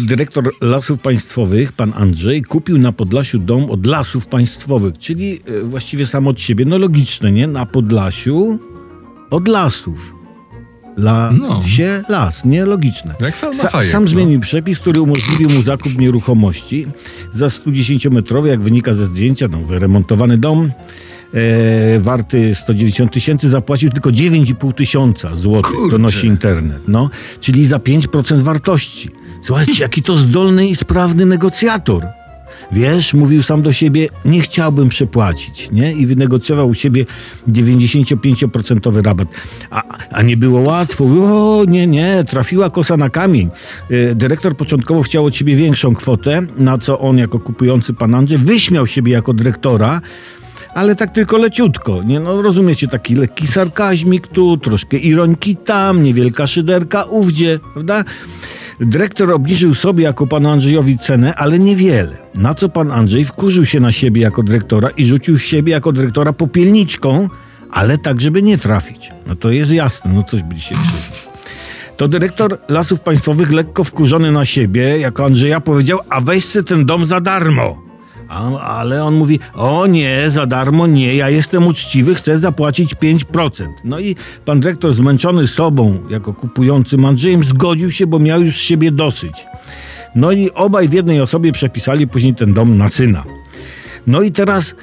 Dyrektor Lasów Państwowych, pan Andrzej, kupił na Podlasiu dom od Lasów Państwowych, czyli właściwie sam od siebie. No logiczne, nie? Na Podlasiu od lasów. Las, nielogiczne. Sam zmienił przepis, który umożliwił mu zakup nieruchomości za 110-metrowy, jak wynika ze zdjęcia, wyremontowany dom warty 190 000, zapłacił tylko 9,5 tysiąca złotych. To nosi internet, czyli za 5% wartości. Słuchajcie, jaki to zdolny i sprawny negocjator. Wiesz, mówił sam do siebie, nie chciałbym przepłacić, nie? I wynegocjował u siebie 95% rabat. A nie było łatwo. Trafiła kosa na kamień. Dyrektor początkowo chciał od siebie większą kwotę, na co on jako kupujący, pan Andrzej, wyśmiał siebie jako dyrektora, ale tak tylko leciutko, nie? Rozumiecie, taki lekki sarkazmik tu, troszkę ironiki tam, niewielka szyderka ówdzie, prawda? Dyrektor obniżył sobie jako panu Andrzejowi cenę, ale niewiele. Na co pan Andrzej wkurzył się na siebie jako dyrektora i rzucił siebie jako dyrektora popielniczką, ale tak, żeby nie trafić. To jest jasne, coś byli się krzywić. To dyrektor Lasów Państwowych, lekko wkurzony na siebie, jako Andrzeja, powiedział: a weź se ten dom za darmo. Ale on mówi: o nie, za darmo nie, ja jestem uczciwy, chcę zapłacić 5%. I pan dyrektor, zmęczony sobą jako kupującym Andrzejem, zgodził się, bo miał już z siebie dosyć. I obaj w jednej osobie przepisali później ten dom na syna. I teraz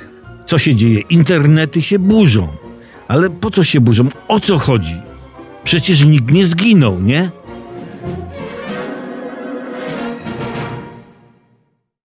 co się dzieje? Internety się burzą. Ale po co się burzą? O co chodzi? Przecież nikt nie zginął, nie?